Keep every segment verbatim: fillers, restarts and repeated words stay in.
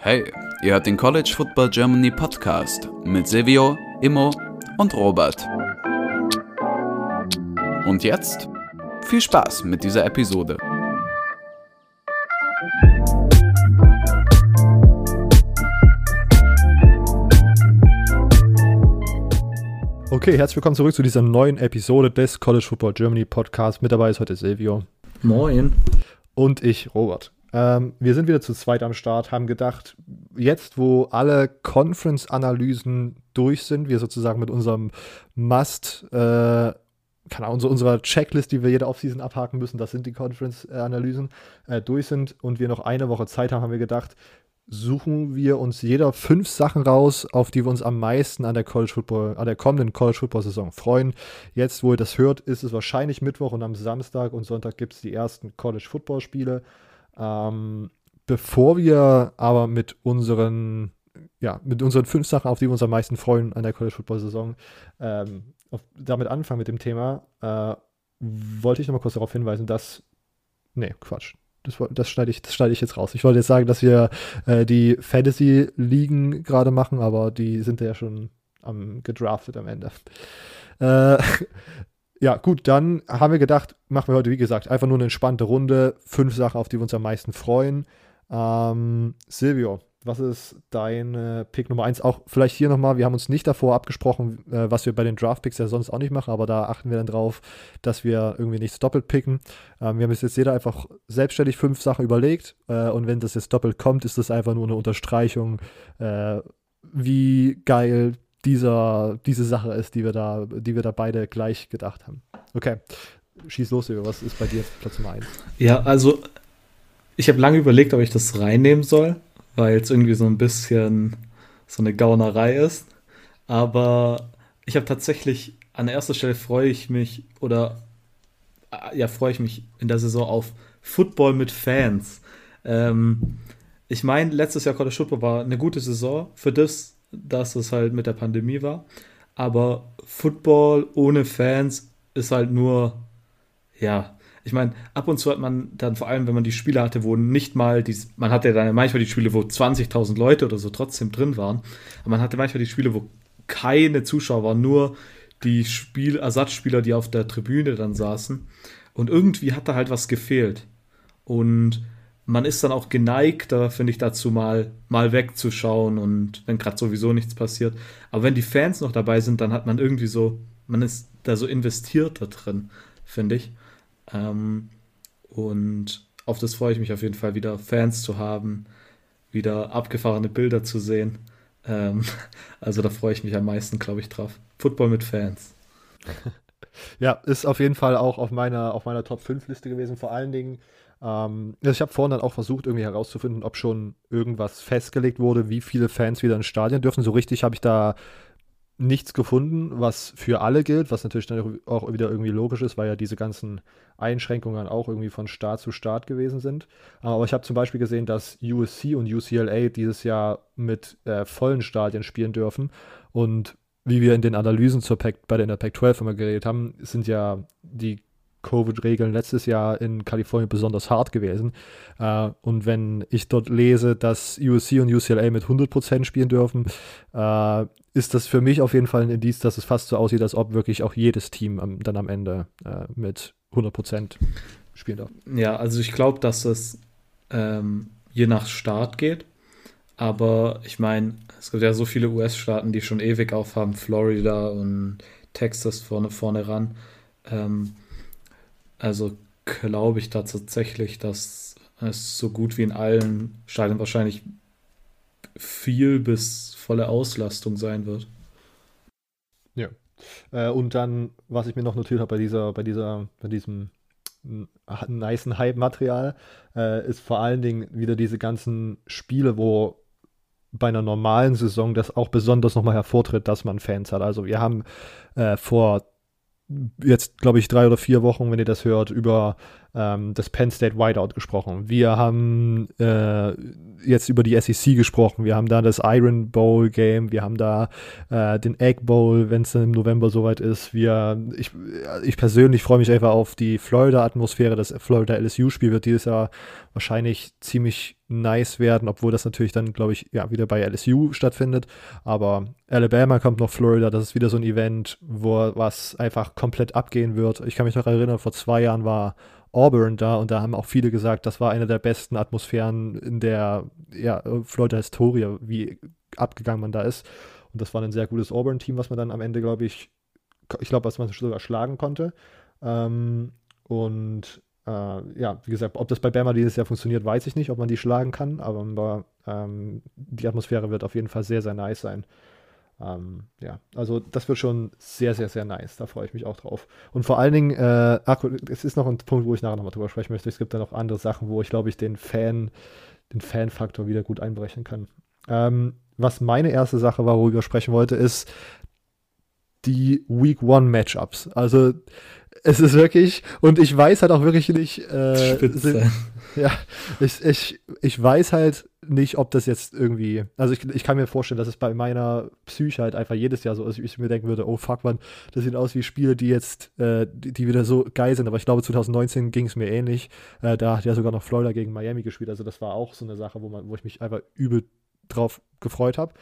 Hey, ihr hört den College Football Germany Podcast mit Silvio, Immo und Robert. Und jetzt viel Spaß mit dieser Episode. Okay, herzlich willkommen zurück zu dieser neuen Episode des College Football Germany Podcast. Mit dabei ist heute Silvio. Moin. Und ich, Robert. Ähm, wir sind wieder zu zweit am Start, haben gedacht, jetzt wo alle Conference-Analysen durch sind, wir sozusagen mit unserem Must, äh, keine Ahnung, unserer Checklist, die wir jede Offseason abhaken müssen, das sind die Conference-Analysen, äh, durch sind und wir noch eine Woche Zeit haben, haben wir gedacht, suchen wir uns jeder fünf Sachen raus, auf die wir uns am meisten an der College Football, an der kommenden College Football Saison freuen. Jetzt, wo ihr das hört, ist es wahrscheinlich Mittwoch und am Samstag und Sonntag gibt es die ersten College Football Spiele. Ähm, bevor wir aber mit unseren, ja, mit unseren fünf Sachen, auf die wir uns am meisten freuen an der College-Football-Saison, ähm, auf, damit anfangen mit dem Thema, äh, wollte ich nochmal kurz darauf hinweisen, dass, nee, Quatsch, das, das schneide ich, das schneide ich jetzt raus. Ich wollte jetzt sagen, dass wir äh, die Fantasy-Ligen gerade machen, aber die sind ja schon am, gedraftet am Ende. Äh, Ja, gut, dann haben wir gedacht, machen wir heute, wie gesagt, einfach nur eine entspannte Runde. Fünf Sachen, auf die wir uns am meisten freuen. Ähm, Silvio, was ist dein äh, Pick Nummer eins? Auch vielleicht hier nochmal, wir haben uns nicht davor abgesprochen, äh, was wir bei den Draft-Picks ja sonst auch nicht machen, aber da achten wir dann drauf, dass wir irgendwie nichts doppelt picken. Ähm, wir haben jetzt jeder einfach selbstständig fünf Sachen überlegt äh, und wenn das jetzt doppelt kommt, ist das einfach nur eine Unterstreichung, äh, wie geil Dieser, diese Sache ist, die wir da, die wir da beide gleich gedacht haben. Okay, schieß los, Silvio. Was ist bei dir Platz Nummer eins? Ja, also ich habe lange überlegt, ob ich das reinnehmen soll, weil es irgendwie so ein bisschen so eine Gaunerei ist. Aber ich habe tatsächlich, an der ersten Stelle freue ich mich oder ja, freue ich mich in der Saison auf Football mit Fans. Ähm, ich meine, letztes Jahr College Football war eine gute Saison für das, dass es halt mit der Pandemie war. Aber Football ohne Fans ist halt nur, ja, ich meine, ab und zu hat man dann vor allem, wenn man die Spiele hatte, wo nicht mal, die, man hatte ja dann manchmal die Spiele, wo zwanzigtausend Leute oder so trotzdem drin waren, aber man hatte manchmal die Spiele, wo keine Zuschauer waren, nur die Spiel- Ersatzspieler, die auf der Tribüne dann saßen. Und irgendwie hat da halt was gefehlt. Und man ist dann auch geneigter, finde ich, dazu mal, mal wegzuschauen und wenn gerade sowieso nichts passiert. Aber wenn die Fans noch dabei sind, dann hat man irgendwie so, man ist da so investierter drin, finde ich. Ähm, und auf das freue ich mich auf jeden Fall, wieder Fans zu haben, wieder abgefahrene Bilder zu sehen. Ähm, also da freue ich mich am meisten, glaube ich, drauf. Football mit Fans. Ja, ist auf jeden Fall auch auf meiner, auf meiner Top fünf Liste gewesen, vor allen Dingen. Ähm, also ich habe vorhin dann auch versucht, irgendwie herauszufinden, ob schon irgendwas festgelegt wurde, wie viele Fans wieder ins Stadion dürfen. So richtig habe ich da nichts gefunden, was für alle gilt, was natürlich dann auch wieder irgendwie logisch ist, weil ja diese ganzen Einschränkungen auch irgendwie von Staat zu Staat gewesen sind. Aber ich habe zum Beispiel gesehen, dass U S C und U C L A dieses Jahr mit äh, vollen Stadien spielen dürfen und wie wir in den Analysen zur Pac- bei der Pac zwölf immer geredet haben, sind ja die Covid-Regeln letztes Jahr in Kalifornien besonders hart gewesen. Äh, und wenn ich dort lese, dass U S C und U C L A mit hundert Prozent spielen dürfen, äh, ist das für mich auf jeden Fall ein Indiz, dass es fast so aussieht, als ob wirklich auch jedes Team am, dann am Ende äh, mit hundert Prozent spielen darf. Ja, also ich glaube, dass es ähm, je nach Staat geht. Aber ich meine, es gibt ja so viele U S-Staaten, die schon ewig aufhaben, Florida und Texas vorne, vorne ran. Ähm, Also glaube ich da tatsächlich, dass es so gut wie in allen Stadien wahrscheinlich viel bis volle Auslastung sein wird. Ja. Äh, und dann, was ich mir noch notiert habe bei dieser, bei dieser, bei diesem nicen Hype-Material, äh, ist vor allen Dingen wieder diese ganzen Spiele, wo bei einer normalen Saison das auch besonders nochmal hervortritt, dass man Fans hat. Also wir haben äh, vor jetzt, glaube ich, drei oder vier Wochen, wenn ihr das hört, über ähm, das Penn State Whiteout gesprochen. Wir haben äh, jetzt über die S E C gesprochen. Wir haben da das Iron Bowl Game. Wir haben da äh, den Egg Bowl, wenn es dann im November soweit ist. Wir, ich, ich persönlich freue mich einfach auf die Florida-Atmosphäre. Das Florida-L S U-Spiel wird dieses Jahr wahrscheinlich ziemlich nice werden, obwohl das natürlich dann, glaube ich, ja, wieder bei L S U stattfindet. Aber Alabama kommt noch, Florida, das ist wieder so ein Event, wo was einfach komplett abgehen wird. Ich kann mich noch erinnern, vor zwei Jahren war Auburn da und da haben auch viele gesagt, das war eine der besten Atmosphären in der ja, Florida-Historie, wie abgegangen man da ist. Und das war ein sehr gutes Auburn-Team, was man dann am Ende, glaube ich, ich glaube, was man sogar schlagen konnte. Ähm, und Uh, ja, wie gesagt, ob das bei Bama dieses Jahr funktioniert, weiß ich nicht, ob man die schlagen kann, aber ähm, die Atmosphäre wird auf jeden Fall sehr, sehr nice sein. Ähm, ja, also das wird schon sehr, sehr, sehr nice, da freue ich mich auch drauf. Und vor allen Dingen, äh, ach, es ist noch ein Punkt, wo ich nachher nochmal drüber sprechen möchte, es gibt da noch andere Sachen, wo ich, glaube ich, den Fan, den Fanfaktor wieder gut einbrechen kann. Ähm, was meine erste Sache war, worüber ich sprechen wollte, ist die Week eins Matchups. Also es ist wirklich, und ich weiß halt auch wirklich nicht, äh, sind, ja, ich, ich, ich weiß halt nicht, ob das jetzt irgendwie, also ich, ich kann mir vorstellen, dass es bei meiner Psyche halt einfach jedes Jahr so ist, wie ich mir denken würde, oh fuck man, das sieht aus wie Spiele, die jetzt, äh, die, die wieder so geil sind, aber ich glaube zwanzig neunzehn ging es mir ähnlich, äh, da hat ja sogar noch Florida gegen Miami gespielt, also das war auch so eine Sache, wo man, wo ich mich einfach übel drauf gefreut habe.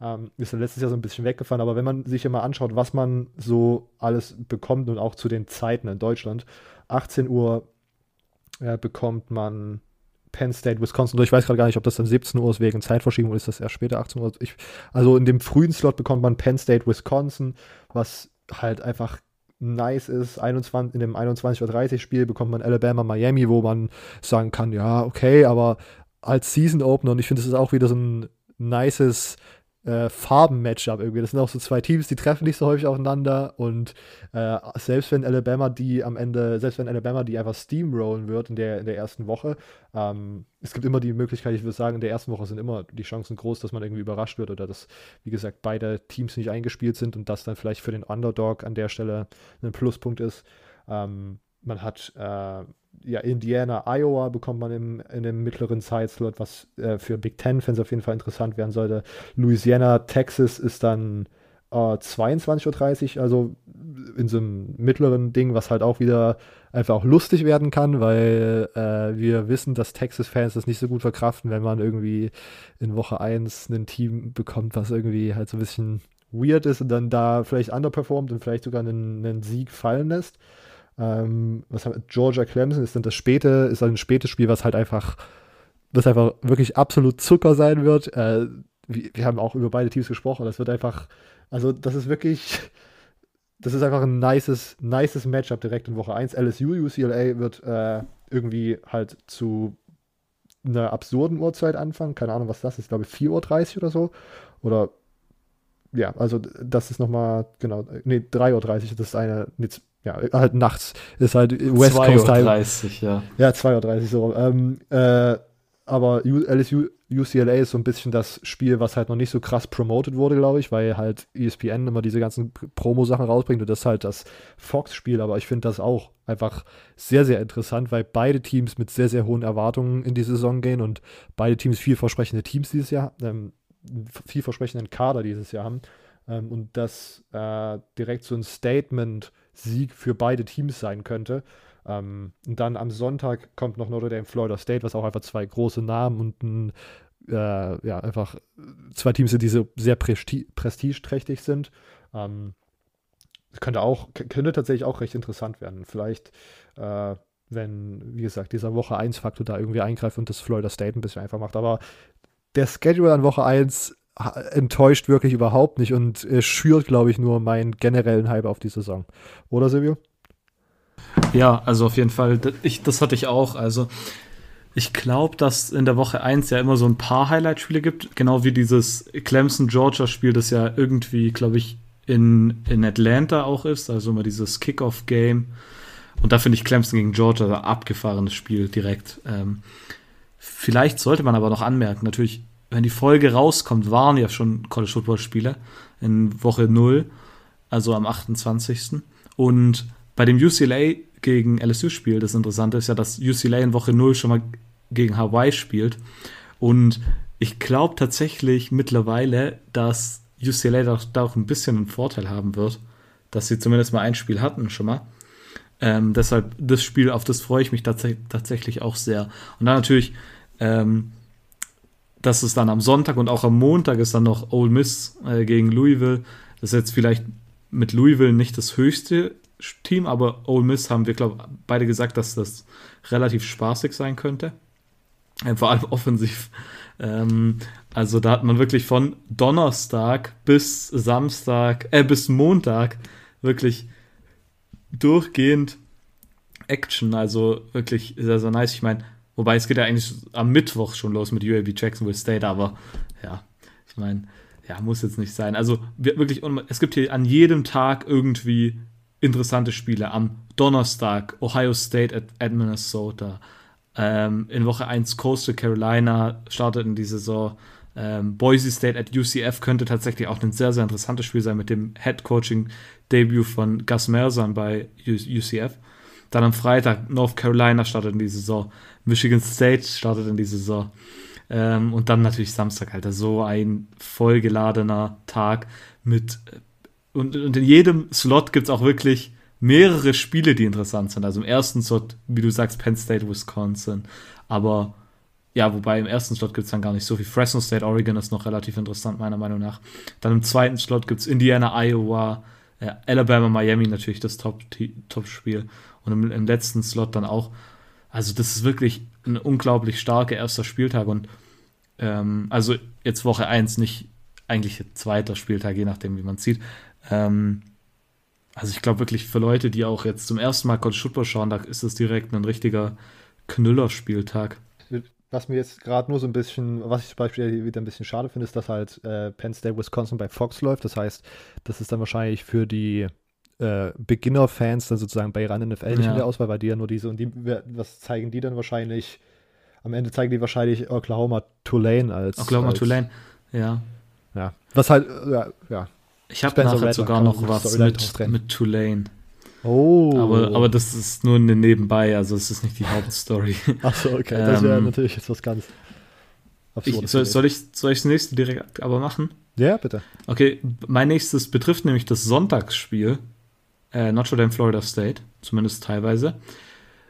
Um, ist ja letztes Jahr so ein bisschen weggefahren, aber wenn man sich immer anschaut, was man so alles bekommt und auch zu den Zeiten in Deutschland, achtzehn Uhr äh, bekommt man Penn State, Wisconsin. Ich weiß gerade gar nicht, ob das dann siebzehn Uhr ist wegen Zeitverschiebung oder ist das erst später achtzehn Uhr. Ich, also in dem frühen Slot bekommt man Penn State, Wisconsin, was halt einfach nice ist. einundzwanzig, in dem einundzwanzig Uhr dreißig Spiel bekommt man Alabama, Miami, wo man sagen kann, ja, okay, aber als Season Opener, und ich finde, das ist auch wieder so ein nices Äh, Farben-Matchup irgendwie. Das sind auch so zwei Teams, die treffen nicht so häufig aufeinander und äh, selbst wenn Alabama die am Ende, selbst wenn Alabama die einfach steamrollen wird in der, in der ersten Woche, ähm, es gibt immer die Möglichkeit, ich würde sagen, in der ersten Woche sind immer die Chancen groß, dass man irgendwie überrascht wird oder dass, wie gesagt, beide Teams nicht eingespielt sind und das dann vielleicht für den Underdog an der Stelle ein Pluspunkt ist. Ähm, man hat äh, ja, Indiana, Iowa bekommt man im, in dem mittleren Zeitslot, was äh, für Big Ten-Fans auf jeden Fall interessant werden sollte. Louisiana, Texas ist dann äh, zweiundzwanzig Uhr dreißig, also in so einem mittleren Ding, was halt auch wieder einfach auch lustig werden kann, weil äh, wir wissen, dass Texas-Fans das nicht so gut verkraften, wenn man irgendwie in Woche eins ein Team bekommt, was irgendwie halt so ein bisschen weird ist und dann da vielleicht underperformt und vielleicht sogar einen, einen Sieg fallen lässt. Ähm, was haben, Georgia Clemson ist dann das späte, ist dann ein spätes Spiel, was halt einfach, das einfach wirklich absolut Zucker sein wird. Äh, wir, wir haben auch über beide Teams gesprochen. Das wird einfach, also das ist wirklich, das ist einfach ein nices, nices Matchup direkt in Woche eins. L S U, U C L A wird äh, irgendwie halt zu einer absurden Uhrzeit anfangen. Keine Ahnung, was das ist. Ich glaube vier Uhr dreißig oder so. Oder ja, also das ist nochmal, genau, nee, drei Uhr dreißig, das ist eine, nee, ja, halt nachts, ist halt West Coast Time. zwei Uhr dreißig, ja. Ja, zwei Uhr dreißig, so. Ähm, äh, aber L S U, U C L A ist so ein bisschen das Spiel, was halt noch nicht so krass promoted wurde, glaube ich, weil halt E S P N immer diese ganzen Promo-Sachen rausbringt und das ist halt das Fox-Spiel, aber ich finde das auch einfach sehr, sehr interessant, weil beide Teams mit sehr, sehr hohen Erwartungen in die Saison gehen und beide Teams vielversprechende Teams dieses Jahr, ähm, vielversprechenden Kader dieses Jahr haben ähm, und das äh, direkt so ein Statement Sieg für beide Teams sein könnte. Ähm, und dann am Sonntag kommt noch Notre Dame, Florida State, was auch einfach zwei große Namen und ein, äh, ja, einfach zwei Teams sind, die so sehr presti- prestigeträchtig sind. Ähm, könnte auch, könnte tatsächlich auch recht interessant werden. Vielleicht, äh, wenn, wie gesagt, dieser Woche eins Faktor da irgendwie eingreift und das Florida State ein bisschen einfach macht. Aber der Schedule an Woche eins enttäuscht wirklich überhaupt nicht und äh, schürt, glaube ich, nur meinen generellen Hype auf die Saison. Oder, Silvio? Ja, also auf jeden Fall. Ich, das hatte ich auch. Also ich glaube, dass in der Woche eins ja immer so ein paar Highlight-Spiele gibt, genau wie dieses Clemson-Georgia-Spiel, das ja irgendwie, glaube ich, in, in Atlanta auch ist, also immer dieses Kickoff-Game. Und da finde ich Clemson gegen Georgia ein abgefahrenes Spiel direkt. Ähm, vielleicht sollte man aber noch anmerken, natürlich, wenn die Folge rauskommt, waren ja schon College-Football-Spiele in Woche null, also am achtundzwanzigsten. Und bei dem U C L A gegen L S U spielt. Das Interessante ist ja, dass U C L A in Woche null schon mal gegen Hawaii spielt. Und ich glaube tatsächlich mittlerweile, dass U C L A da, da auch ein bisschen einen Vorteil haben wird, dass sie zumindest mal ein Spiel hatten schon mal. Ähm, deshalb das Spiel, auf das freue ich mich tats- tatsächlich auch sehr. Und dann natürlich, ähm, dass es dann am Sonntag und auch am Montag ist dann noch Ole Miss äh, gegen Louisville. Das ist jetzt vielleicht mit Louisville nicht das höchste Team, aber Ole Miss haben wir, glaube ich, beide gesagt, dass das relativ spaßig sein könnte. Vor allem offensiv. Ähm, also da hat man wirklich von Donnerstag bis Samstag, äh, bis Montag wirklich durchgehend Action. Also wirklich sehr, sehr nice. Ich meine, wobei es geht ja eigentlich am Mittwoch schon los mit U A B Jacksonville State, aber ja, ich meine, ja, muss jetzt nicht sein. Also wirklich, es gibt hier an jedem Tag irgendwie interessante Spiele. Am Donnerstag Ohio State at, at Minnesota. Ähm, in Woche eins Coastal Carolina startet in die Saison. Ähm, Boise State at U C F könnte tatsächlich auch ein sehr, sehr interessantes Spiel sein mit dem Head-Coaching-Debüt von Gus Malzahn bei U C F. Dann am Freitag North Carolina startet in die Saison. Michigan State startet in die Saison. Ähm, und dann natürlich Samstag, Alter. So ein vollgeladener Tag mit und, und in jedem Slot gibt es auch wirklich mehrere Spiele, die interessant sind. Also im ersten Slot, wie du sagst, Penn State, Wisconsin. Aber ja, wobei im ersten Slot gibt es dann gar nicht so viel. Fresno State, Oregon ist noch relativ interessant, meiner Meinung nach. Dann im zweiten Slot gibt es Indiana, Iowa, äh, Alabama, Miami natürlich das Top-Spiel. Und im, im letzten Slot dann auch. Also das ist wirklich ein unglaublich starker erster Spieltag. Und ähm, also jetzt Woche eins, nicht eigentlich zweiter Spieltag, je nachdem, wie man sieht. Ähm, Also ich glaube wirklich, für Leute, die auch jetzt zum ersten Mal College Football schauen, da ist es direkt ein richtiger Knüller-Spieltag. Was mir jetzt gerade nur so ein bisschen, was ich zum Beispiel wieder ein bisschen schade finde, ist, dass halt äh, Penn State, Wisconsin bei Fox läuft. Das heißt, das ist dann wahrscheinlich für die äh, Beginner-Fans dann sozusagen bei ihrer N F L nicht ja. in der Auswahl, weil die ja nur diese, und die, was zeigen die dann wahrscheinlich, am Ende zeigen die wahrscheinlich Oklahoma Tulane als Oklahoma als, Tulane, ja. Ja, was halt, ja, ja. Ich habe nachher sogar noch was mit, mit Tulane. Oh. Aber, aber das ist nur eine nebenbei, also es ist nicht die Hauptstory. Ach so, okay. Das wäre ähm, natürlich jetzt was ganz Absurdes. Ich, soll, soll, ich, soll ich das nächste direkt aber machen? Ja, bitte. Okay, mein nächstes betrifft nämlich das Sonntagsspiel. Äh, Notre Dame, Florida State, zumindest teilweise.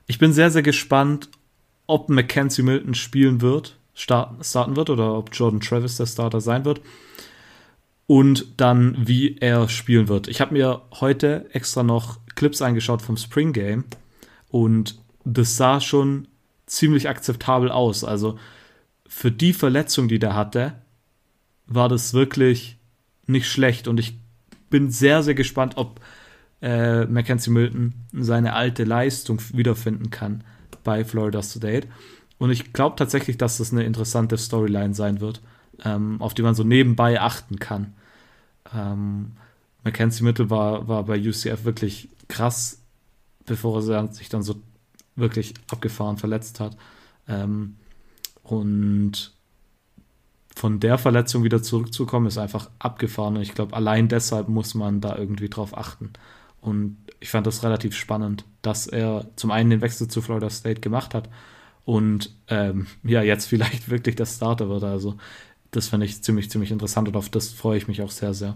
Ich bin sehr, sehr gespannt, ob McKenzie Milton spielen wird, starten, starten wird oder ob Jordan Travis der Starter sein wird. Und dann, wie er spielen wird. Ich habe mir heute extra noch Clips angeschaut vom Spring Game und das sah schon ziemlich akzeptabel aus. Also für die Verletzung, die der hatte, war das wirklich nicht schlecht. Und ich bin sehr, sehr gespannt, ob äh, McKenzie Milton seine alte Leistung wiederfinden kann bei Florida State. Und ich glaube tatsächlich, dass das eine interessante Storyline sein wird, auf die man so nebenbei achten kann. Ähm, McKenzie Milton war, war bei U C F wirklich krass, bevor er sich dann so wirklich abgefahren verletzt hat. Ähm, und von der Verletzung wieder zurückzukommen, ist einfach abgefahren. Und ich glaube, allein deshalb muss man da irgendwie drauf achten. Und ich fand das relativ spannend, dass er zum einen den Wechsel zu Florida State gemacht hat und ähm, ja, jetzt vielleicht wirklich der Starter wird. Also das finde ich ziemlich, ziemlich interessant und auf das freue ich mich auch sehr, sehr.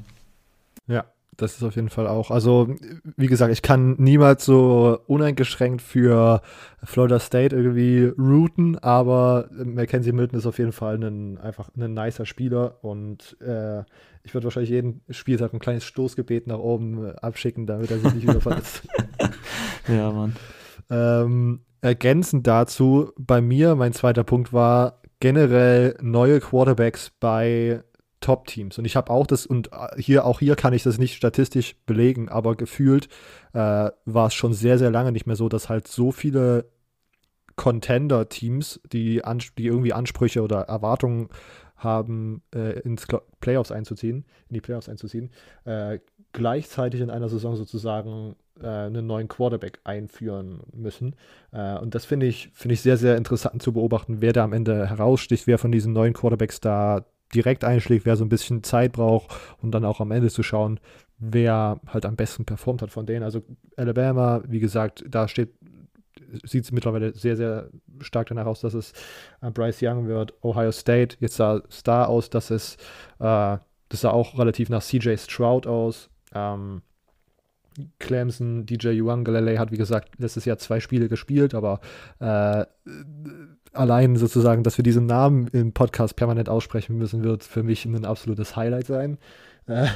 Ja, das ist auf jeden Fall auch. Also, wie gesagt, ich kann niemals so uneingeschränkt für Florida State irgendwie rooten, aber McKenzie Milton ist auf jeden Fall ein, einfach ein nicer Spieler und äh, ich würde wahrscheinlich jeden Spieltag ein kleines Stoßgebet nach oben abschicken, damit er sich nicht wieder verletzt. Ja, Mann. Ähm, ergänzend dazu, bei mir, mein zweiter Punkt war, generell neue Quarterbacks bei Top-Teams. Und ich habe auch das, und hier auch hier kann ich das nicht statistisch belegen, aber gefühlt äh, war es schon sehr, sehr lange nicht mehr so, dass halt so viele Contender-Teams, die, ans- die irgendwie Ansprüche oder Erwartungen haben, äh, ins Playoffs einzuziehen, in die Playoffs einzuziehen, äh, gleichzeitig in einer Saison sozusagen einen neuen Quarterback einführen müssen. Und das finde ich, finde ich sehr, sehr interessant zu beobachten, wer da am Ende heraussticht, wer von diesen neuen Quarterbacks da direkt einschlägt, wer so ein bisschen Zeit braucht und um dann auch am Ende zu schauen, wer halt am besten performt hat von denen. Also Alabama, wie gesagt, da steht, sieht es mittlerweile sehr, sehr stark danach aus, dass es äh, Bryce Young wird. Ohio State, jetzt sah es da aus, dass es äh, das sah auch relativ nach C J Stroud aus. Ähm, Clemson, D J Uangalele hat, wie gesagt, letztes Jahr zwei Spiele gespielt, aber äh, allein sozusagen, dass wir diesen Namen im Podcast permanent aussprechen müssen, wird für mich ein absolutes Highlight sein. Äh,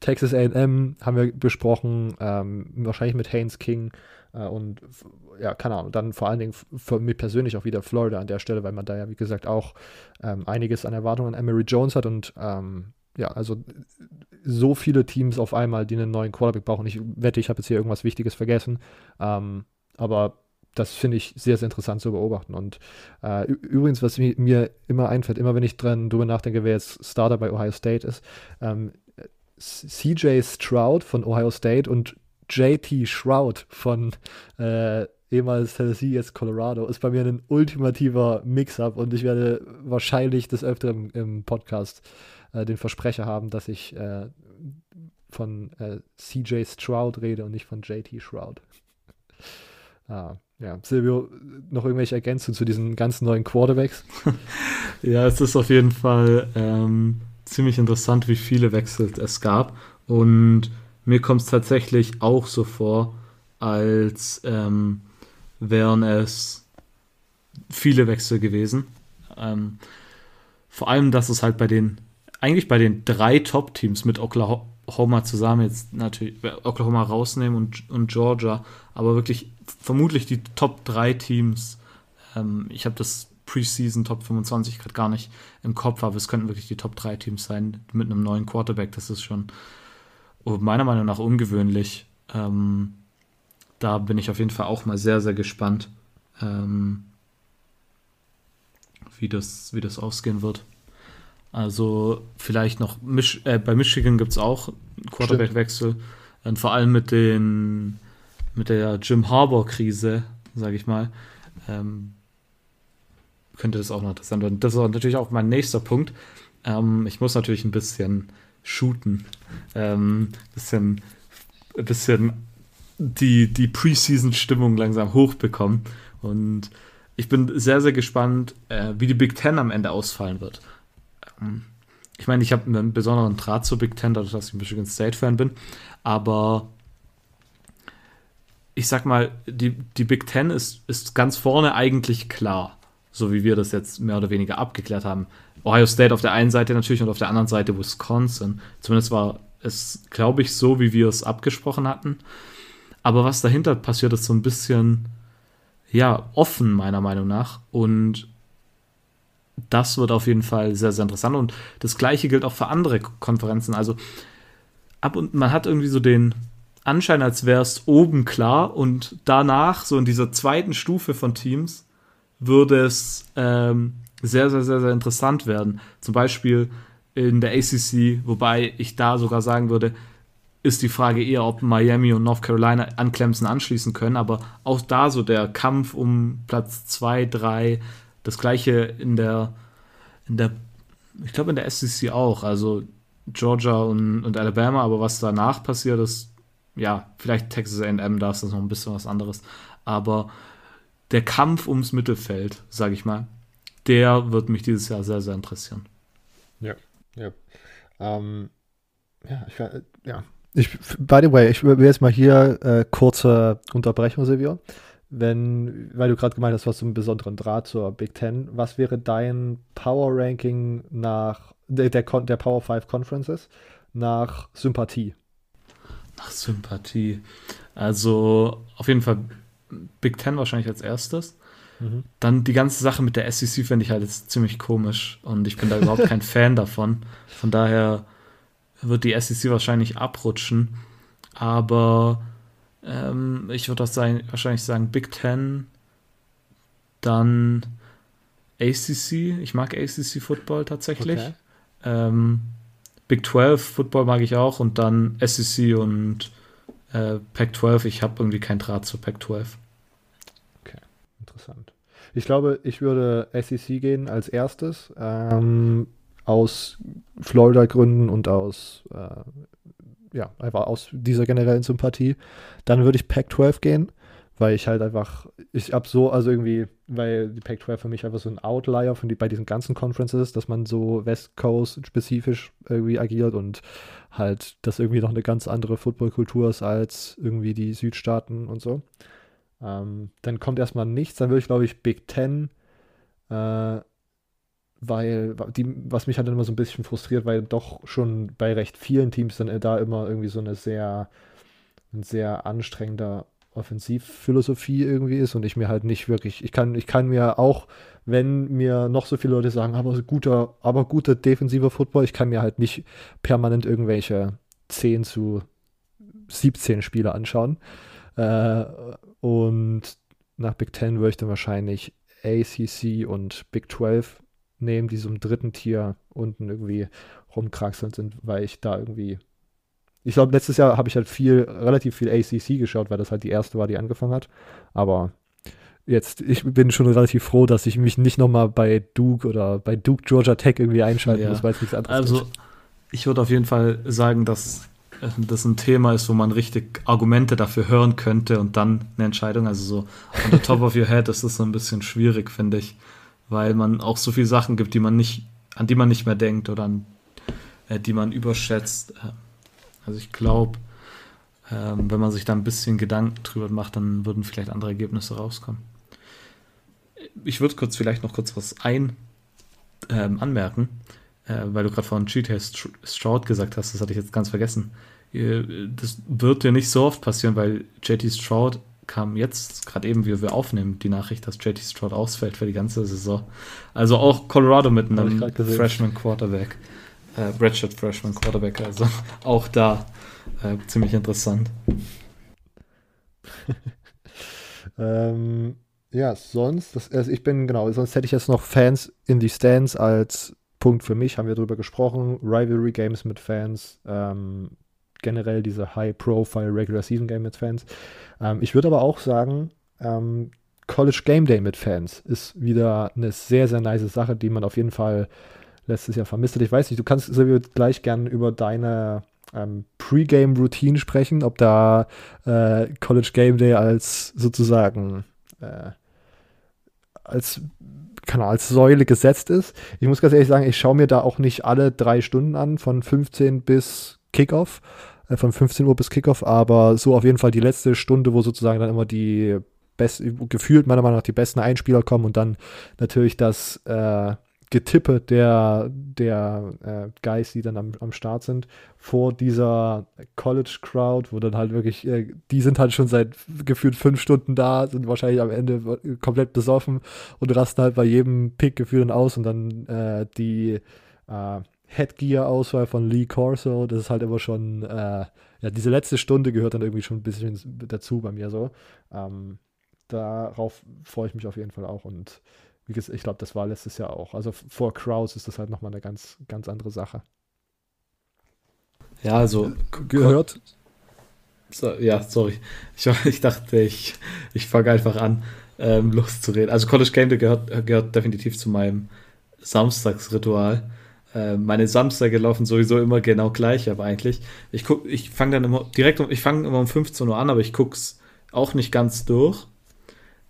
Texas A und M haben wir besprochen, ähm, wahrscheinlich mit Haynes King äh, und ja, keine Ahnung, dann vor allen Dingen für mich persönlich auch wieder Florida an der Stelle, weil man da ja, wie gesagt, auch ähm, einiges an Erwartungen an Emory Jones hat und ähm, ja, also so viele Teams auf einmal, die einen neuen Quarterback brauchen. Ich wette, ich habe jetzt hier irgendwas Wichtiges vergessen, ähm, aber das finde ich sehr, sehr interessant zu beobachten. Und äh, übrigens, was mi- mir immer einfällt, immer wenn ich dran drüber nachdenke, wer jetzt Starter bei Ohio State ist, ähm, C J Stroud von Ohio State und J T Stroud von äh, ehemals Tennessee, jetzt Colorado, ist bei mir ein ultimativer Mix-Up und ich werde wahrscheinlich des Öfteren im Podcast äh, den Versprecher haben, dass ich äh, von äh, C J Stroud rede und nicht von J T Stroud. ah, ja, Silvio, noch irgendwelche Ergänzungen zu diesen ganzen neuen Quarterbacks? Ja, es ist auf jeden Fall ähm, ziemlich interessant, wie viele Wechsel es gab und mir kommt es tatsächlich auch so vor, als ähm, wären es viele Wechsel gewesen. Ähm, vor allem, dass es halt bei den, eigentlich bei den drei Top-Teams mit Oklahoma zusammen, jetzt natürlich Oklahoma rausnehmen und, und Georgia, aber wirklich vermutlich die Top drei Teams, ähm, ich habe das Preseason Top fünfundzwanzig gerade gar nicht im Kopf, aber es könnten wirklich die Top drei Teams sein mit einem neuen Quarterback, das ist schon meiner Meinung nach ungewöhnlich. Ähm, da bin ich auf jeden Fall auch mal sehr, sehr gespannt, ähm, wie das, wie das ausgehen wird. Also vielleicht noch, Mich- äh, bei Michigan gibt es auch einen Quarterback-Wechsel. Und vor allem mit, den, mit der Jim Harbaugh-Krise, sage ich mal, ähm, könnte das auch noch interessant werden. Das ist natürlich auch mein nächster Punkt. Ähm, ich muss natürlich ein bisschen shooten, ähm, bisschen, bisschen die, die Preseason-Stimmung langsam hochbekommen. Und ich bin sehr, sehr gespannt, äh, wie die Big Ten am Ende ausfallen wird. Ähm, ich meine, ich habe einen besonderen Draht zur Big Ten, dadurch, dass ich ein Michigan State-Fan bin. Aber ich sag mal, die, die Big Ten ist, ist ganz vorne eigentlich klar, so wie wir das jetzt mehr oder weniger abgeklärt haben. Ohio State auf der einen Seite natürlich und auf der anderen Seite Wisconsin. Zumindest war es, glaube ich, so, wie wir es abgesprochen hatten. Aber was dahinter passiert, ist so ein bisschen, ja, offen, meiner Meinung nach. Und das wird auf jeden Fall sehr, sehr interessant. Und das Gleiche gilt auch für andere Konferenzen. Also ab und man hat irgendwie so den Anschein, als wäre es oben klar. Und danach, so in dieser zweiten Stufe von Teams, würde es ähm, sehr, sehr, sehr, sehr interessant werden. Zum Beispiel in der A C C, wobei ich da sogar sagen würde, ist die Frage eher, ob Miami und North Carolina an Clemson anschließen können, aber auch da so der Kampf um Platz zwei, drei, das Gleiche in der, in der ich glaube in der S E C auch, also Georgia und, und Alabama, aber was danach passiert ist, ja, vielleicht Texas A und M, da ist das noch ein bisschen was anderes, aber der Kampf ums Mittelfeld, sage ich mal, der wird mich dieses Jahr sehr, sehr interessieren. Ja, ja. Ähm, ja, ich, äh, ja. Ich, by the way, ich will jetzt mal hier äh, kurze Unterbrechung, Silvio. Wenn, weil du gerade gemeint hast, du hast einen besonderen Draht zur Big Ten. Was wäre dein Power-Ranking nach der, der, der Power Five Conferences nach Sympathie? Nach Sympathie. Also auf jeden Fall Big Ten wahrscheinlich als erstes. Mhm. Dann die ganze Sache mit der S E C finde ich halt jetzt ziemlich komisch und ich bin da überhaupt kein Fan davon. Von daher wird die S E C wahrscheinlich abrutschen, aber ähm, ich würde wahrscheinlich sagen Big Ten, dann A C C, ich mag A C C-Football tatsächlich. Okay. Ähm, Big zwölf-Football mag ich auch und dann S E C und äh, Pac zwölf, ich habe irgendwie keinen Draht zur Pac zwölf. Interessant. Ich glaube, ich würde S E C gehen als erstes, ähm, aus Florida-Gründen und aus äh, ja, einfach aus dieser generellen Sympathie. Dann würde ich Pac zwölf gehen, weil ich halt einfach, ich hab so, also irgendwie, weil die Pac zwölf für mich einfach so ein Outlier von die, bei diesen ganzen Conferences, dass man so West Coast spezifisch irgendwie agiert und halt, dass irgendwie noch eine ganz andere Footballkultur ist als irgendwie die Südstaaten und so. Ähm, dann kommt erstmal nichts, dann würde ich, glaube ich, Big Ten, äh, weil, die, was mich halt immer so ein bisschen frustriert, weil doch schon bei recht vielen Teams dann da immer irgendwie so eine sehr, ein sehr anstrengender Offensivphilosophie irgendwie ist und ich mir halt nicht wirklich, ich kann, ich kann mir auch, wenn mir noch so viele Leute sagen, aber guter, aber guter defensiver Football, ich kann mir halt nicht permanent irgendwelche zehn zu siebzehn Spiele anschauen. Äh, und nach Big Ten würde ich dann wahrscheinlich A C C und Big zwölf nehmen, die so im dritten Tier unten irgendwie rumkraxeln sind, weil ich da irgendwie, ich glaube, letztes Jahr habe ich halt viel, relativ viel A C C geschaut, weil das halt die erste war, die angefangen hat. Aber jetzt, ich bin schon relativ froh, dass ich mich nicht nochmal bei Duke oder bei Duke Georgia Tech irgendwie einschalten ja. muss, weil es nichts anderes also, ist. Also, ich würde auf jeden Fall sagen, dass das ein Thema ist, wo man richtig Argumente dafür hören könnte und dann eine Entscheidung, also so on the top of your head, das ist so ein bisschen schwierig, finde ich, weil man auch so viele Sachen gibt, die man nicht, an die man nicht mehr denkt oder an äh, die man überschätzt. Also ich glaube, ähm, wenn man sich da ein bisschen Gedanken drüber macht, dann würden vielleicht andere Ergebnisse rauskommen. Ich würde kurz vielleicht noch kurz was ein ähm, anmerken, äh, weil du gerade von J T Stroud gesagt hast, das hatte ich jetzt ganz vergessen. Das wird dir nicht so oft passieren, weil J T Stroud kam jetzt, gerade eben, wie wir aufnehmen, die Nachricht, dass J T Stroud ausfällt für die ganze Saison. Also auch Colorado mit einem Freshman Quarterback. Äh, Redshirt Freshman Quarterback, also auch da äh, ziemlich interessant. ähm, ja, sonst, das, also ich bin, genau, sonst hätte ich jetzt noch Fans in the Stands als Punkt für mich, haben wir drüber gesprochen, Rivalry Games mit Fans, ähm, generell diese High-Profile Regular Season Game mit Fans. Ähm, ich würde aber auch sagen, ähm, College Game Day mit Fans ist wieder eine sehr, sehr nice Sache, die man auf jeden Fall letztes Jahr vermisst hat. Ich weiß nicht, du kannst, Silvio, gleich gern über deine ähm, Pre-Game-Routine sprechen, ob da äh, College Game Day als sozusagen äh, als, keine Ahnung, als Säule gesetzt ist. Ich muss ganz ehrlich sagen, ich schaue mir da auch nicht alle drei Stunden an, von fünfzehn bis Kickoff, äh, von fünfzehn Uhr bis Kickoff, aber so auf jeden Fall die letzte Stunde, wo sozusagen dann immer die besten, gefühlt meiner Meinung nach die besten Einspieler kommen und dann natürlich das äh, Getippe der, der äh, Guys, die dann am, am Start sind, vor dieser College-Crowd, wo dann halt wirklich, äh, die sind halt schon seit gefühlt fünf Stunden da, sind wahrscheinlich am Ende komplett besoffen und rasten halt bei jedem Pick gefühlt aus und dann äh, die äh, Headgear-Auswahl von Lee Corso, das ist halt immer schon, äh, ja, diese letzte Stunde gehört dann irgendwie schon ein bisschen dazu bei mir so. Ähm, darauf freue ich mich auf jeden Fall auch und ich glaube, das war letztes Jahr auch. Also vor Crowds ist das halt nochmal eine ganz, ganz andere Sache. Ja, also gehört. So, ja, sorry. Ich, ich dachte, ich, ich fange einfach an, ähm, loszureden. Also College Game Day gehört, gehört definitiv zu meinem Samstagsritual. Äh, meine Samstage laufen sowieso immer genau gleich, aber eigentlich. Ich guck, ich fange dann immer direkt um, ich fange immer um fünfzehn Uhr an, aber ich guck's auch nicht ganz durch.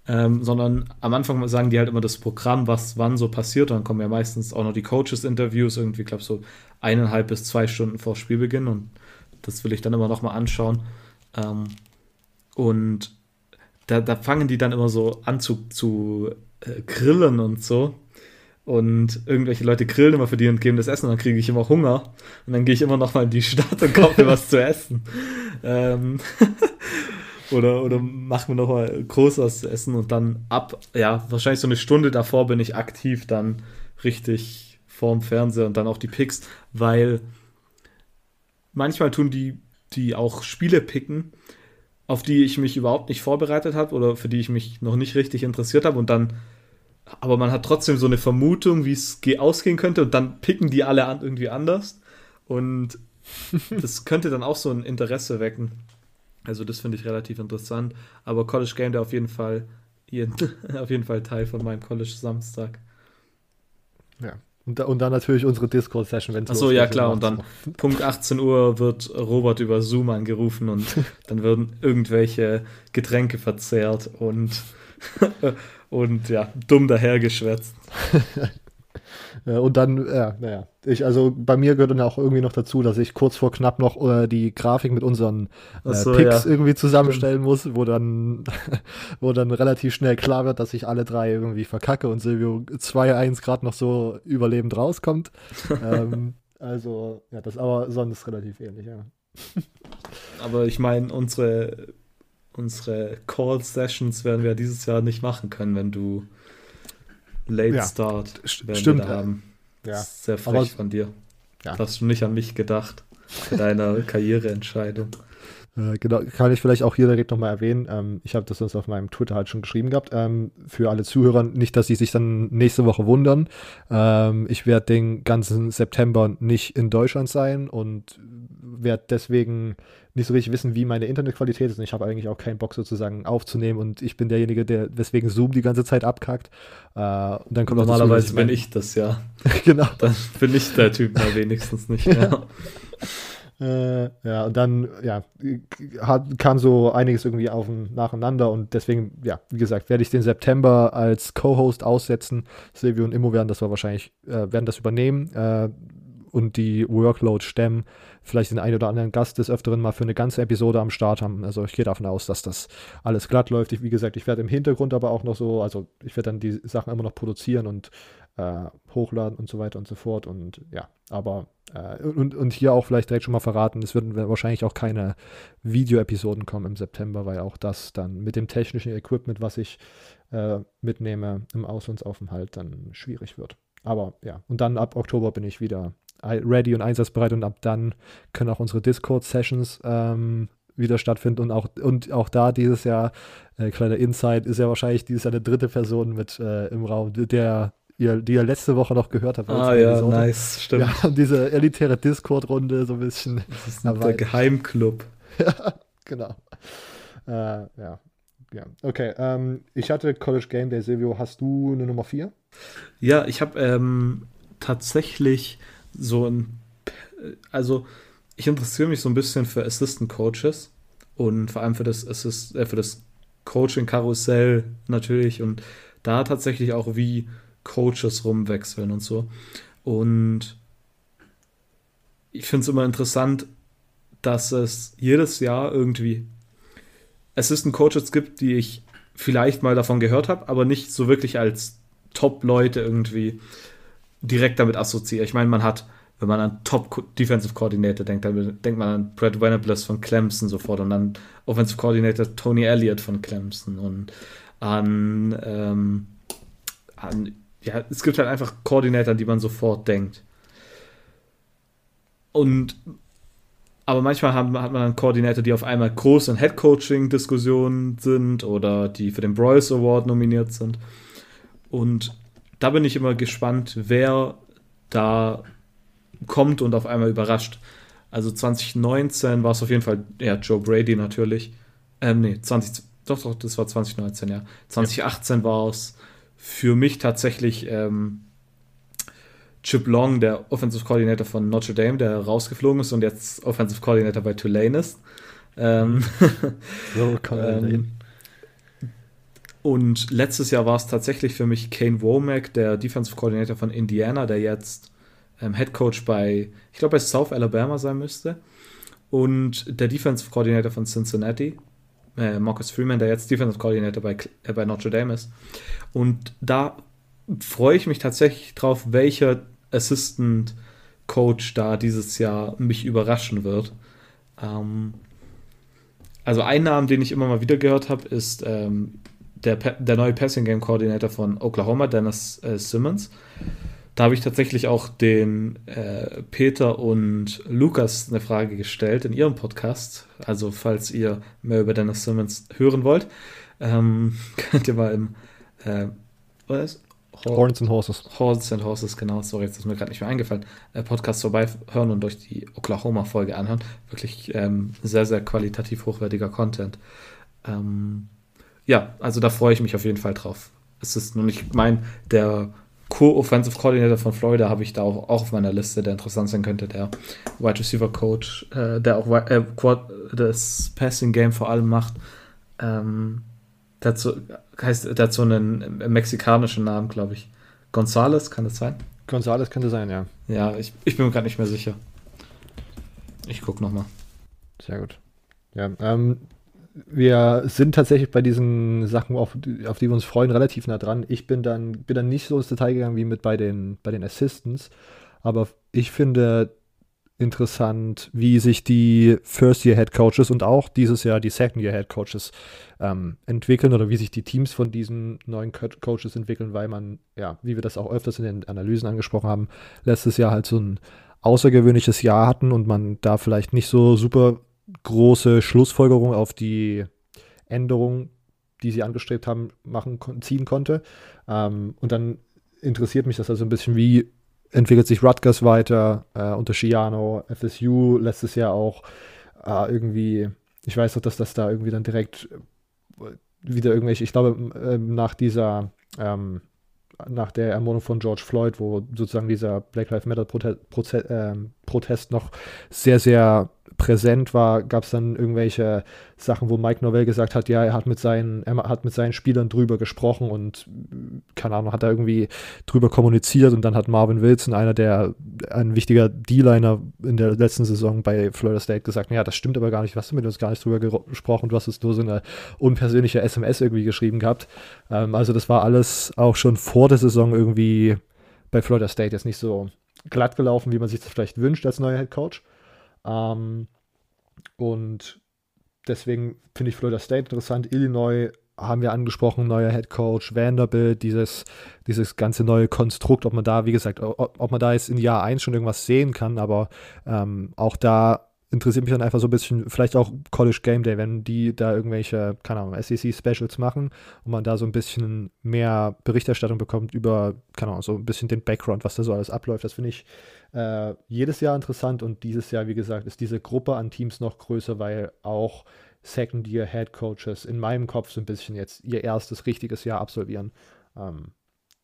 Ähm, sondern am Anfang sagen die halt immer das Programm, was wann so passiert. Und dann kommen ja meistens auch noch die Coaches-Interviews, irgendwie, glaube ich, so eineinhalb bis zwei Stunden vor Spielbeginn. Und das will ich dann immer nochmal anschauen. Ähm, und da, da fangen die dann immer so an zu, zu äh, grillen und so. Und irgendwelche Leute grillen immer für die und geben das Essen. Und dann kriege ich immer Hunger. Und dann gehe ich immer nochmal in die Stadt und kaufe mir was zu essen. Ähm. Oder, oder machen wir nochmal groß was essen und dann ab, ja, wahrscheinlich so eine Stunde davor bin ich aktiv dann richtig vorm Fernseher und dann auch die Picks, weil manchmal tun die, die auch Spiele picken, auf die ich mich überhaupt nicht vorbereitet habe oder für die ich mich noch nicht richtig interessiert habe und dann, aber man hat trotzdem so eine Vermutung, wie es ausgehen könnte und dann picken die alle an, irgendwie anders und das könnte dann auch so ein Interesse wecken. Also das finde ich relativ interessant, aber College Game Day auf jeden Fall jeden, auf jeden Fall Teil von meinem College Samstag. Ja, Und, da, und dann natürlich unsere Discord-Session, wenn es Achso, ja klar, und dann Punkt achtzehn Uhr wird Robert über Zoom angerufen und dann werden irgendwelche Getränke verzehrt und, und ja, dumm dahergeschwätzt. Und dann, ja, naja, ich, also bei mir gehört dann auch irgendwie noch dazu, dass ich kurz vor knapp noch äh, die Grafik mit unseren äh, so, Picks ja. irgendwie zusammenstellen muss, wo dann, wo dann relativ schnell klar wird, dass ich alle drei irgendwie verkacke und Silvio zwei eins gerade noch so überlebend rauskommt. ähm, also, ja, das ist aber sonst relativ ähnlich, ja. Aber ich meine, unsere, unsere Call-Sessions werden wir dieses Jahr nicht machen können, wenn du Late ja, Start werden stimmt, wir da haben. Ja. Das ist sehr frech aber, von dir. Ja. Hast du nicht an mich gedacht bei deiner Karriereentscheidung. Äh, genau, kann ich vielleicht auch hier direkt nochmal erwähnen. Ähm, ich habe das sonst auf meinem Twitter halt schon geschrieben gehabt. Ähm, für alle Zuhörer, nicht, dass sie sich dann nächste Woche wundern. Ähm, ich werde den ganzen September nicht in Deutschland sein und werde deswegen nicht so richtig wissen, wie meine Internetqualität ist. Und ich habe eigentlich auch keinen Bock sozusagen aufzunehmen. Und ich bin derjenige, der weswegen Zoom die ganze Zeit abkackt. Äh, und dann kommt normalerweise dazu, bin ich das ja. Genau. Dann bin ich der Typ mal wenigstens nicht mehr. Ja. Äh, ja, und dann ja, hat, kam so einiges irgendwie auf und nacheinander. Und deswegen, ja, wie gesagt, werde ich den September als Co-Host aussetzen. Silvio und Immo werden das wahrscheinlich äh, werden das übernehmen. Äh, und die Workload stemmen, vielleicht den einen oder anderen Gast des Öfteren mal für eine ganze Episode am Start haben. Also ich gehe davon aus, dass das alles glatt läuft. Ich, wie gesagt, ich werde im Hintergrund aber auch noch so, also ich werde dann die Sachen immer noch produzieren und äh, hochladen und so weiter und so fort. Und ja, aber äh, und, und hier auch vielleicht direkt schon mal verraten, es werden wahrscheinlich auch keine Video-Episoden kommen im September, weil auch das dann mit dem technischen Equipment, was ich äh, mitnehme im Auslandsaufenthalt, dann schwierig wird. Aber ja, und dann ab Oktober bin ich wieder ready und einsatzbereit und ab dann können auch unsere Discord-Sessions ähm, wieder stattfinden und auch, und auch da dieses Jahr, äh, kleiner Insight, ist ja wahrscheinlich dieses Jahr eine dritte Person mit äh, im Raum, der ihr, die ihr letzte Woche noch gehört habt. Ah ja, Episode. Nice, stimmt. Wir haben diese elitäre Discord-Runde so ein bisschen. Das ist der weit. Geheimclub. Ja, genau. Äh, ja. Ja, okay. Ähm, ich hatte College Game Day. Silvio, hast du eine Nummer vier? Ja, ich habe ähm, tatsächlich so ein, also ich interessiere mich so ein bisschen für Assistant Coaches und vor allem für das Assist, äh, für das Coaching-Karussell natürlich und da tatsächlich auch wie Coaches rumwechseln und so. Und ich finde es immer interessant, dass es jedes Jahr irgendwie Assistant Coaches gibt, die ich vielleicht mal davon gehört habe, aber nicht so wirklich als Top-Leute irgendwie direkt damit assoziiert. Ich meine, man hat, wenn man an Top-Defensive Coordinator denkt, dann denkt man an Brad Venables von Clemson sofort und an Offensive Coordinator Tony Elliott von Clemson und an, ähm, an ja, es gibt halt einfach Koordinator, an die man sofort denkt. Und aber manchmal haben, hat man dann Koordinator, die auf einmal groß in Head-Coaching-Diskussionen sind oder die für den Broyles Award nominiert sind. Und da bin ich immer gespannt, wer da kommt und auf einmal überrascht. Also zwanzig neunzehn war es auf jeden Fall, ja, Joe Brady natürlich. Ähm, nee, zwanzig, doch, doch, das war zwanzig neunzehn, ja. zwanzig achtzehn ja. war es für mich tatsächlich ähm, Chip Long, der Offensive Coordinator von Notre Dame, der rausgeflogen ist und jetzt Offensive Coordinator bei Tulane ist. Ähm, so kann man ähm, Und letztes Jahr war es tatsächlich für mich Kane Womack, der Defensive Coordinator von Indiana, der jetzt ähm, Head Coach bei, ich glaube, bei South Alabama sein müsste. Und der Defensive Coordinator von Cincinnati, äh, Marcus Freeman, der jetzt Defensive Coordinator bei, äh, bei Notre Dame ist. Und da freue ich mich tatsächlich drauf, welcher Assistant Coach da dieses Jahr mich überraschen wird. Ähm, also ein Name, den ich immer mal wieder gehört habe, ist Ähm, Der, der neue Passing-Game-Koordinator von Oklahoma, Dennis äh, Simmons. Da habe ich tatsächlich auch den äh, Peter und Lukas eine Frage gestellt in ihrem Podcast. Also falls ihr mehr über Dennis Simmons hören wollt, ähm, könnt ihr mal im äh, was ist? Hor- Horns and Horses. Horns and Horses, genau. Sorry, jetzt ist mir gerade nicht mehr eingefallen. Äh, Podcast vorbeihören und euch die Oklahoma-Folge anhören. Wirklich ähm, sehr, sehr qualitativ hochwertiger Content. Ähm, Ja, also da freue ich mich auf jeden Fall drauf. Es ist nur, ich meine, der Co-Offensive Coordinator von Florida habe ich da auch, auch auf meiner Liste, der interessant sein könnte, der Wide Receiver Coach, äh, der auch äh, das Passing Game vor allem macht. Ähm, dazu heißt dazu einen mexikanischen Namen, glaube ich. González, kann das sein? González könnte sein, ja. Ja, ich, ich bin mir gerade nicht mehr sicher. Ich gucke nochmal. Sehr gut. Ja, ähm, wir sind tatsächlich bei diesen Sachen, auf, auf die wir uns freuen, relativ nah dran. Ich bin dann, bin dann nicht so ins Detail gegangen wie mit bei den, bei den Assistants, aber ich finde interessant, wie sich die First-Year-Head-Coaches und auch dieses Jahr die Second-Year-Head-Coaches ähm, entwickeln oder wie sich die Teams von diesen neuen Co- Coaches entwickeln, weil man, ja, wie wir das auch öfters in den Analysen angesprochen haben, letztes Jahr halt so ein außergewöhnliches Jahr hatten und man da vielleicht nicht so super große Schlussfolgerung auf die Änderung, die sie angestrebt haben, machen, ziehen konnte. Ähm, und dann interessiert mich das also ein bisschen, wie entwickelt sich Rutgers weiter äh, unter Schiano, F S U letztes Jahr auch äh, irgendwie, ich weiß noch, dass das da irgendwie dann direkt wieder irgendwelche, ich glaube, äh, nach dieser ähm, nach der Ermordung von George Floyd, wo sozusagen dieser Black Lives Matter Prote- Proze- äh, Protest noch sehr, sehr präsent war, gab es dann irgendwelche Sachen, wo Mike Norvell gesagt hat, ja, er hat mit seinen, er hat mit seinen Spielern drüber gesprochen und, keine Ahnung, hat da irgendwie drüber kommuniziert und dann hat Marvin Wilson, einer der, ein wichtiger D-Liner in der letzten Saison bei Florida State gesagt, ja, das stimmt aber gar nicht, was hast du mit uns gar nicht drüber ger- gesprochen, du hast uns nur so eine unpersönliche S M S irgendwie geschrieben gehabt. Ähm, also das war alles auch schon vor der Saison irgendwie bei Florida State jetzt nicht so glatt gelaufen, wie man sich das vielleicht wünscht als neuer Head Coach. Um, und deswegen finde ich Florida State interessant. Illinois haben wir angesprochen, neuer Head Coach, Vanderbilt, dieses, dieses ganze neue Konstrukt, ob man da, wie gesagt, ob, ob man da jetzt in Jahr eins schon irgendwas sehen kann, aber ähm, auch da interessiert mich dann einfach so ein bisschen, vielleicht auch College Game Day, wenn die da irgendwelche, keine Ahnung, S E C-Specials machen und man da so ein bisschen mehr Berichterstattung bekommt über, keine Ahnung, so ein bisschen den Background, was da so alles abläuft. Das finde ich äh, jedes Jahr interessant und dieses Jahr, wie gesagt, ist diese Gruppe an Teams noch größer, weil auch Second-Year-Head-Coaches in meinem Kopf so ein bisschen jetzt ihr erstes richtiges Jahr absolvieren. Ähm,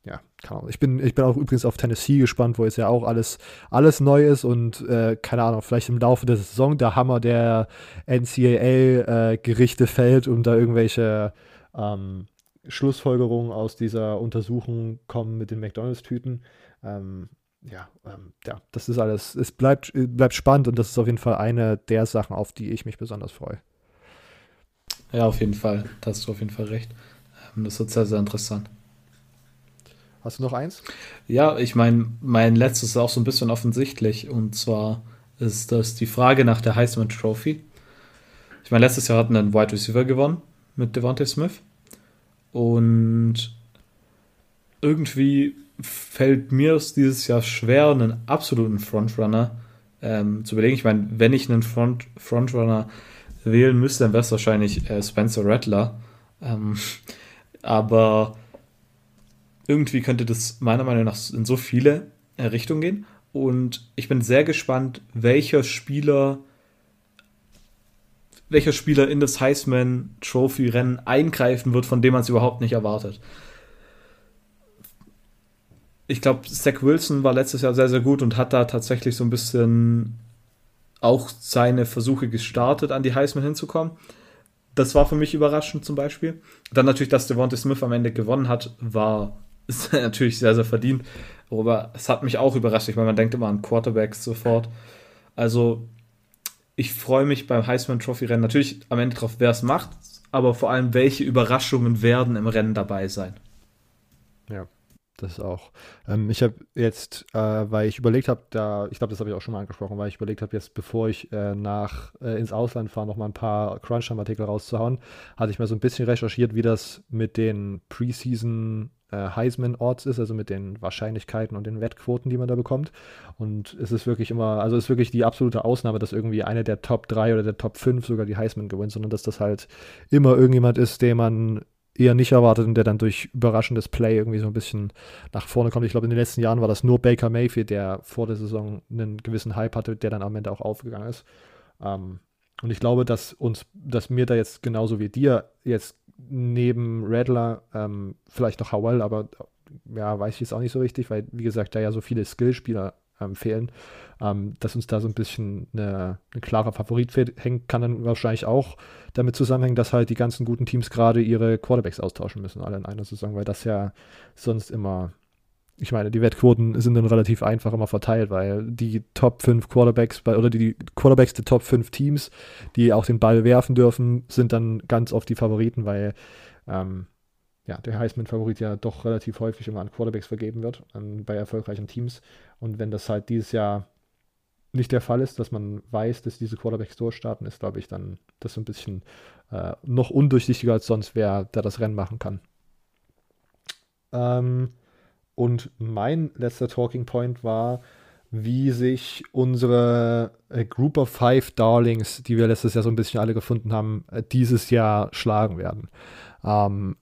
Ja, keine Ahnung. Ich bin, ich bin auch übrigens auf Tennessee gespannt, wo jetzt ja auch alles, alles neu ist und äh, keine Ahnung, vielleicht im Laufe der Saison der Hammer der N C A A-Gerichte äh, fällt und da irgendwelche ähm, Schlussfolgerungen aus dieser Untersuchung kommen mit den McDonald's-Tüten. Ähm, ja, ähm, ja, das ist alles, es bleibt, bleibt spannend und das ist auf jeden Fall eine der Sachen, auf die ich mich besonders freue. Ja, auf jeden Fall. Da hast du auf jeden Fall recht. Das wird sehr, sehr interessant. Hast du noch eins? Ja, ich meine, mein letztes ist auch so ein bisschen offensichtlich. Und zwar ist das die Frage nach der Heisman Trophy. Ich meine, letztes Jahr hatten einen Wide Receiver gewonnen mit Devontae Smith. Und irgendwie fällt mir es dieses Jahr schwer, einen absoluten Frontrunner ähm, zu belegen. Ich meine, wenn ich einen Front, Frontrunner wählen müsste, dann wäre es wahrscheinlich äh, Spencer Rattler. Ähm, aber irgendwie könnte das meiner Meinung nach in so viele Richtungen gehen. Und ich bin sehr gespannt, welcher Spieler, welcher Spieler in das Heisman-Trophy-Rennen eingreifen wird, von dem man es überhaupt nicht erwartet. Ich glaube, Zach Wilson war letztes Jahr sehr, sehr gut und hat da tatsächlich so ein bisschen auch seine Versuche gestartet, an die Heisman hinzukommen. Das war für mich überraschend zum Beispiel. Dann natürlich, dass Devontae Smith am Ende gewonnen hat, war ist natürlich sehr, sehr verdient. Aber es hat mich auch überrascht, weil man denkt immer an Quarterbacks sofort. Also ich freue mich beim Heisman-Trophy-Rennen natürlich am Ende drauf, wer es macht, aber vor allem, welche Überraschungen werden im Rennen dabei sein. Ja, das auch. Ähm, ich habe jetzt, äh, weil ich überlegt habe, da, ich glaube, das habe ich auch schon mal angesprochen, weil ich überlegt habe, jetzt bevor ich äh, nach äh, ins Ausland fahre, noch mal ein paar Crunchtime-Artikel rauszuhauen, hatte ich mal so ein bisschen recherchiert, wie das mit den Preseason Heisman-Odds ist, also mit den Wahrscheinlichkeiten und den Wettquoten, die man da bekommt. Und es ist wirklich immer, also es ist wirklich die absolute Ausnahme, dass irgendwie eine der Top drei oder der Top fünf sogar die Heisman gewinnt, sondern dass das halt immer irgendjemand ist, den man eher nicht erwartet und der dann durch überraschendes Play irgendwie so ein bisschen nach vorne kommt. Ich glaube, in den letzten Jahren war das nur Baker Mayfield, der vor der Saison einen gewissen Hype hatte, der dann am Ende auch aufgegangen ist. Ähm, und ich glaube, dass uns, dass mir da jetzt genauso wie dir jetzt neben Rattler ähm, vielleicht noch Howell, aber ja, weiß ich jetzt auch nicht so richtig, weil, wie gesagt, da ja so viele Skillspieler ähm, fehlen, ähm, dass uns da so ein bisschen eine, ein klarer Favorit hängt, kann dann wahrscheinlich auch damit zusammenhängen, dass halt die ganzen guten Teams gerade ihre Quarterbacks austauschen müssen, alle in einer Saison, weil das ja sonst immer, ich meine, die Wettquoten sind dann relativ einfach immer verteilt, weil die Top fünf Quarterbacks, bei, oder die Quarterbacks der Top fünf Teams, die auch den Ball werfen dürfen, sind dann ganz oft die Favoriten, weil ähm, ja, der Heisman-Favorit ja doch relativ häufig immer an Quarterbacks vergeben wird, an, bei erfolgreichen Teams. Und wenn das halt dieses Jahr nicht der Fall ist, dass man weiß, dass diese Quarterbacks durchstarten, ist, glaube ich, dann das so ein bisschen äh, noch undurchsichtiger als sonst, wer da das Rennen machen kann. Ähm, Und mein letzter Talking Point war, wie sich unsere äh, Group of Five Darlings, die wir letztes Jahr so ein bisschen alle gefunden haben, äh, dieses Jahr schlagen werden. Ähm,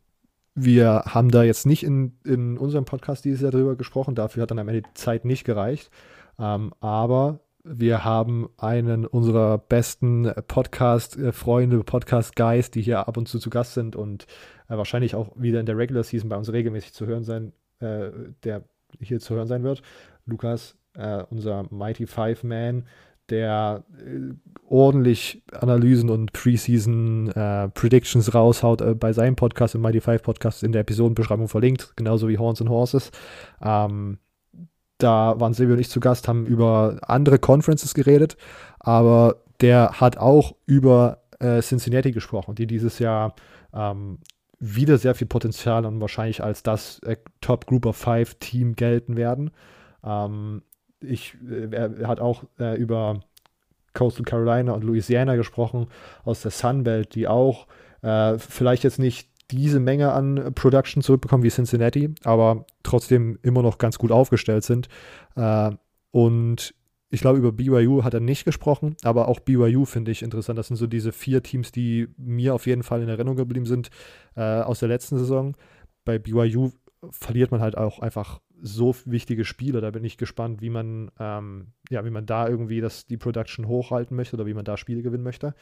wir haben da jetzt nicht in, in unserem Podcast dieses Jahr drüber gesprochen, dafür hat dann am Ende die Zeit nicht gereicht. Ähm, aber wir haben einen unserer besten Podcast-Freunde, Podcast-Guys, die hier ab und zu zu Gast sind und äh, wahrscheinlich auch wieder in der Regular Season bei uns regelmäßig zu hören sein, der hier zu hören sein wird. Lukas, äh, unser Mighty Five Man, der äh, ordentlich Analysen und Preseason äh, Predictions raushaut äh, bei seinem Podcast, im Mighty Five Podcast, in der Episodenbeschreibung verlinkt, genauso wie Horns and Horses. Ähm, da waren Silvio und ich zu Gast, haben über andere Conferences geredet, aber der hat auch über äh, Cincinnati gesprochen, die dieses Jahr ähm, wieder sehr viel Potenzial und wahrscheinlich als das äh, Top Group of Five Team gelten werden. Ähm, ich, äh, er hat auch äh, über Coastal Carolina und Louisiana gesprochen, aus der Sunbelt, die auch äh, vielleicht jetzt nicht diese Menge an äh, Production zurückbekommen wie Cincinnati, aber trotzdem immer noch ganz gut aufgestellt sind. Äh, und ich glaube, über B Y U hat er nicht gesprochen, aber auch B Y U finde ich interessant. Das sind so diese vier Teams, die mir auf jeden Fall in Erinnerung geblieben sind äh, aus der letzten Saison. Bei B Y U verliert man halt auch einfach so wichtige Spiele. Da bin ich gespannt, wie man, ähm, ja, wie man da irgendwie das, die Production hochhalten möchte oder wie man da Spiele gewinnen möchte.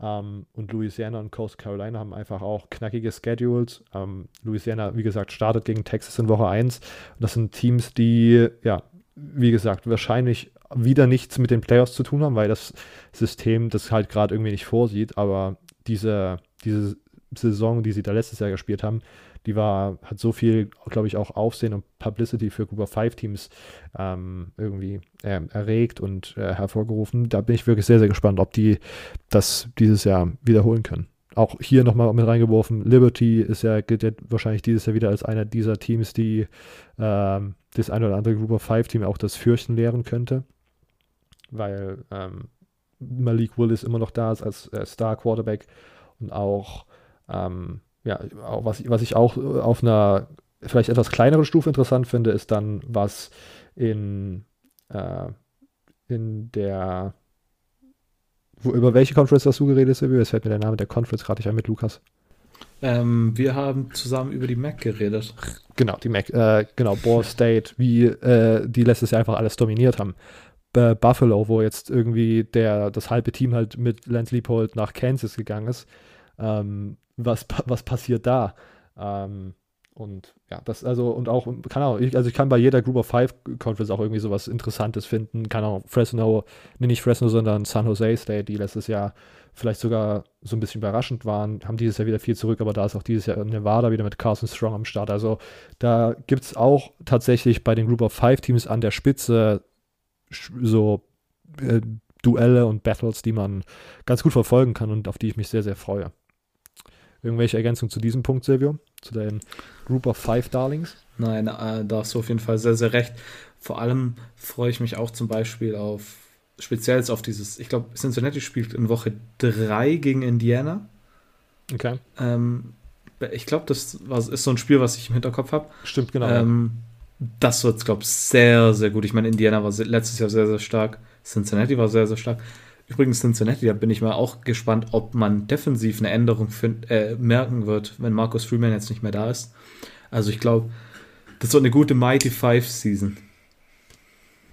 Ähm, und Louisiana und Coastal Carolina haben einfach auch knackige Schedules. Ähm, Louisiana, wie gesagt, startet gegen Texas in Woche eins. Das sind Teams, die, ja, wie gesagt, wahrscheinlich wieder nichts mit den Playoffs zu tun haben, weil das System das halt gerade irgendwie nicht vorsieht, aber diese, diese Saison, die sie da letztes Jahr gespielt haben, die war, hat so viel, glaube ich, auch Aufsehen und Publicity für Group of Five Teams ähm, irgendwie äh, erregt und äh, hervorgerufen. Da bin ich wirklich sehr, sehr gespannt, ob die das dieses Jahr wiederholen können. Auch hier nochmal mit reingeworfen, Liberty ist ja, gilt ja wahrscheinlich dieses Jahr wieder als einer dieser Teams, die ähm, das ein oder andere Group of Five Team auch das Fürchten lehren könnte, weil ähm, Malik Willis immer noch da ist als äh, Star-Quarterback und auch, ähm, ja, auch was, was ich auch auf einer vielleicht etwas kleineren Stufe interessant finde, ist dann, was in, äh, in der, wo, über welche Conference hast du geredet, Silvio? Es fällt mir der Name der Conference gerade nicht ein mit Lukas. Ähm, wir haben zusammen über die M A C geredet. Genau, die M A C, äh, genau, Ball State, wie äh, die letztes Jahr einfach alles dominiert haben. Buffalo, wo jetzt irgendwie der, das halbe Team halt mit Lance Leipold nach Kansas gegangen ist. Ähm, was, was passiert da? Ähm, und ja, das, also, und auch, kann auch, ich, also ich kann bei jeder Group of Five Conference auch irgendwie sowas Interessantes finden. Kann auch Fresno, nee, nicht Fresno, sondern San Jose State, die letztes Jahr vielleicht sogar so ein bisschen überraschend waren, haben dieses Jahr wieder viel zurück, aber da ist auch dieses Jahr Nevada wieder mit Carson Strong am Start. Also da gibt es auch tatsächlich bei den Group of Five Teams an der Spitze so äh, Duelle und Battles, die man ganz gut verfolgen kann und auf die ich mich sehr, sehr freue. Irgendwelche Ergänzungen zu diesem Punkt, Silvio? Zu deinem Group of Five Darlings? Nein, äh, da hast du auf jeden Fall sehr, sehr recht. Vor allem freue ich mich auch zum Beispiel auf, speziell auf dieses, ich glaube, Cincinnati spielt in Woche drei gegen Indiana. Okay. Ähm, ich glaube, das war, ist so ein Spiel, was ich im Hinterkopf habe. Stimmt, genau. Ähm, ja. Das wird, glaube ich, sehr, sehr gut. Ich meine, Indiana war letztes Jahr sehr, sehr stark. Cincinnati war sehr, sehr stark. Übrigens, Cincinnati, da bin ich mal auch gespannt, ob man defensiv eine Änderung find, äh, merken wird, wenn Marcus Freeman jetzt nicht mehr da ist. Also ich glaube, das wird eine gute Mighty Five Season.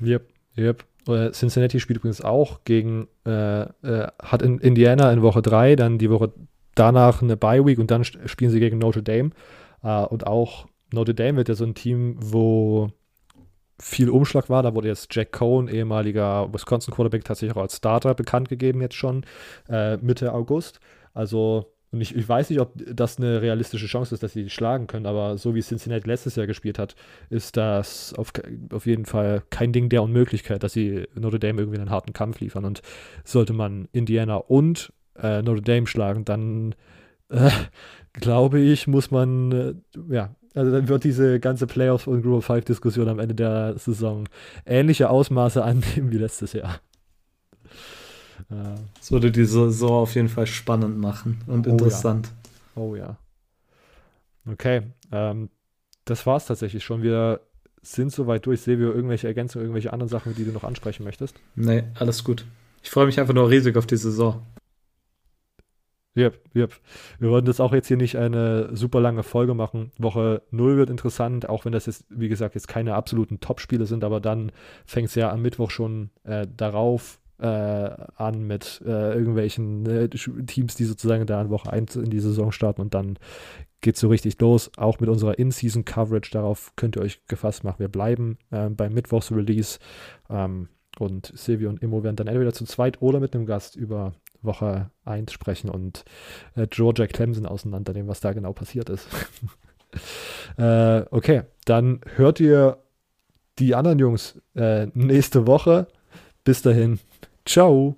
Yep, yep. Cincinnati spielt übrigens auch gegen, äh, äh, hat in Indiana in Woche drei, dann die Woche danach eine Bye-Week und dann spielen sie gegen Notre Dame. Uh, und auch Notre Dame wird ja so ein Team, wo viel Umschlag war. Da wurde jetzt Jack Cohn, ehemaliger Wisconsin-Quarterback, tatsächlich auch als Starter bekannt gegeben jetzt schon, äh, Mitte August. Also, und ich, ich weiß nicht, ob das eine realistische Chance ist, dass sie schlagen können, aber so wie Cincinnati letztes Jahr gespielt hat, ist das auf, auf jeden Fall kein Ding der Unmöglichkeit, dass sie Notre Dame irgendwie einen harten Kampf liefern. Und sollte man Indiana und äh, Notre Dame schlagen, dann äh, glaube ich, muss man, äh, ja, also dann wird diese ganze Playoffs- und Group-of-Five-Diskussion am Ende der Saison ähnliche Ausmaße annehmen wie letztes Jahr. Das würde die Saison auf jeden Fall spannend machen und oh, interessant. Ja. Oh ja. Okay, ähm, das war's tatsächlich schon. Wir sind soweit durch. Silvio, irgendwelche Ergänzungen, irgendwelche anderen Sachen, die du noch ansprechen möchtest? Nee, alles gut. Ich freue mich einfach nur riesig auf die Saison. Yep, yep. Wir wollten das auch jetzt hier nicht eine super lange Folge machen. Woche null wird interessant, auch wenn das jetzt, wie gesagt, jetzt keine absoluten Top-Spiele sind, aber dann fängt es ja am Mittwoch schon äh, darauf äh, an mit äh, irgendwelchen äh, Teams, die sozusagen da in Woche eins in die Saison starten, und dann geht es so richtig los, auch mit unserer In-Season-Coverage. Darauf könnt ihr euch gefasst machen. Wir bleiben äh, beim Mittwochs-Release ähm, und Silvio und Immo werden dann entweder zu zweit oder mit einem Gast über Woche eins sprechen und äh, Georgia Clemson auseinandernehmen, was da genau passiert ist. äh, okay, dann hört ihr die anderen Jungs äh, nächste Woche. Bis dahin. Ciao.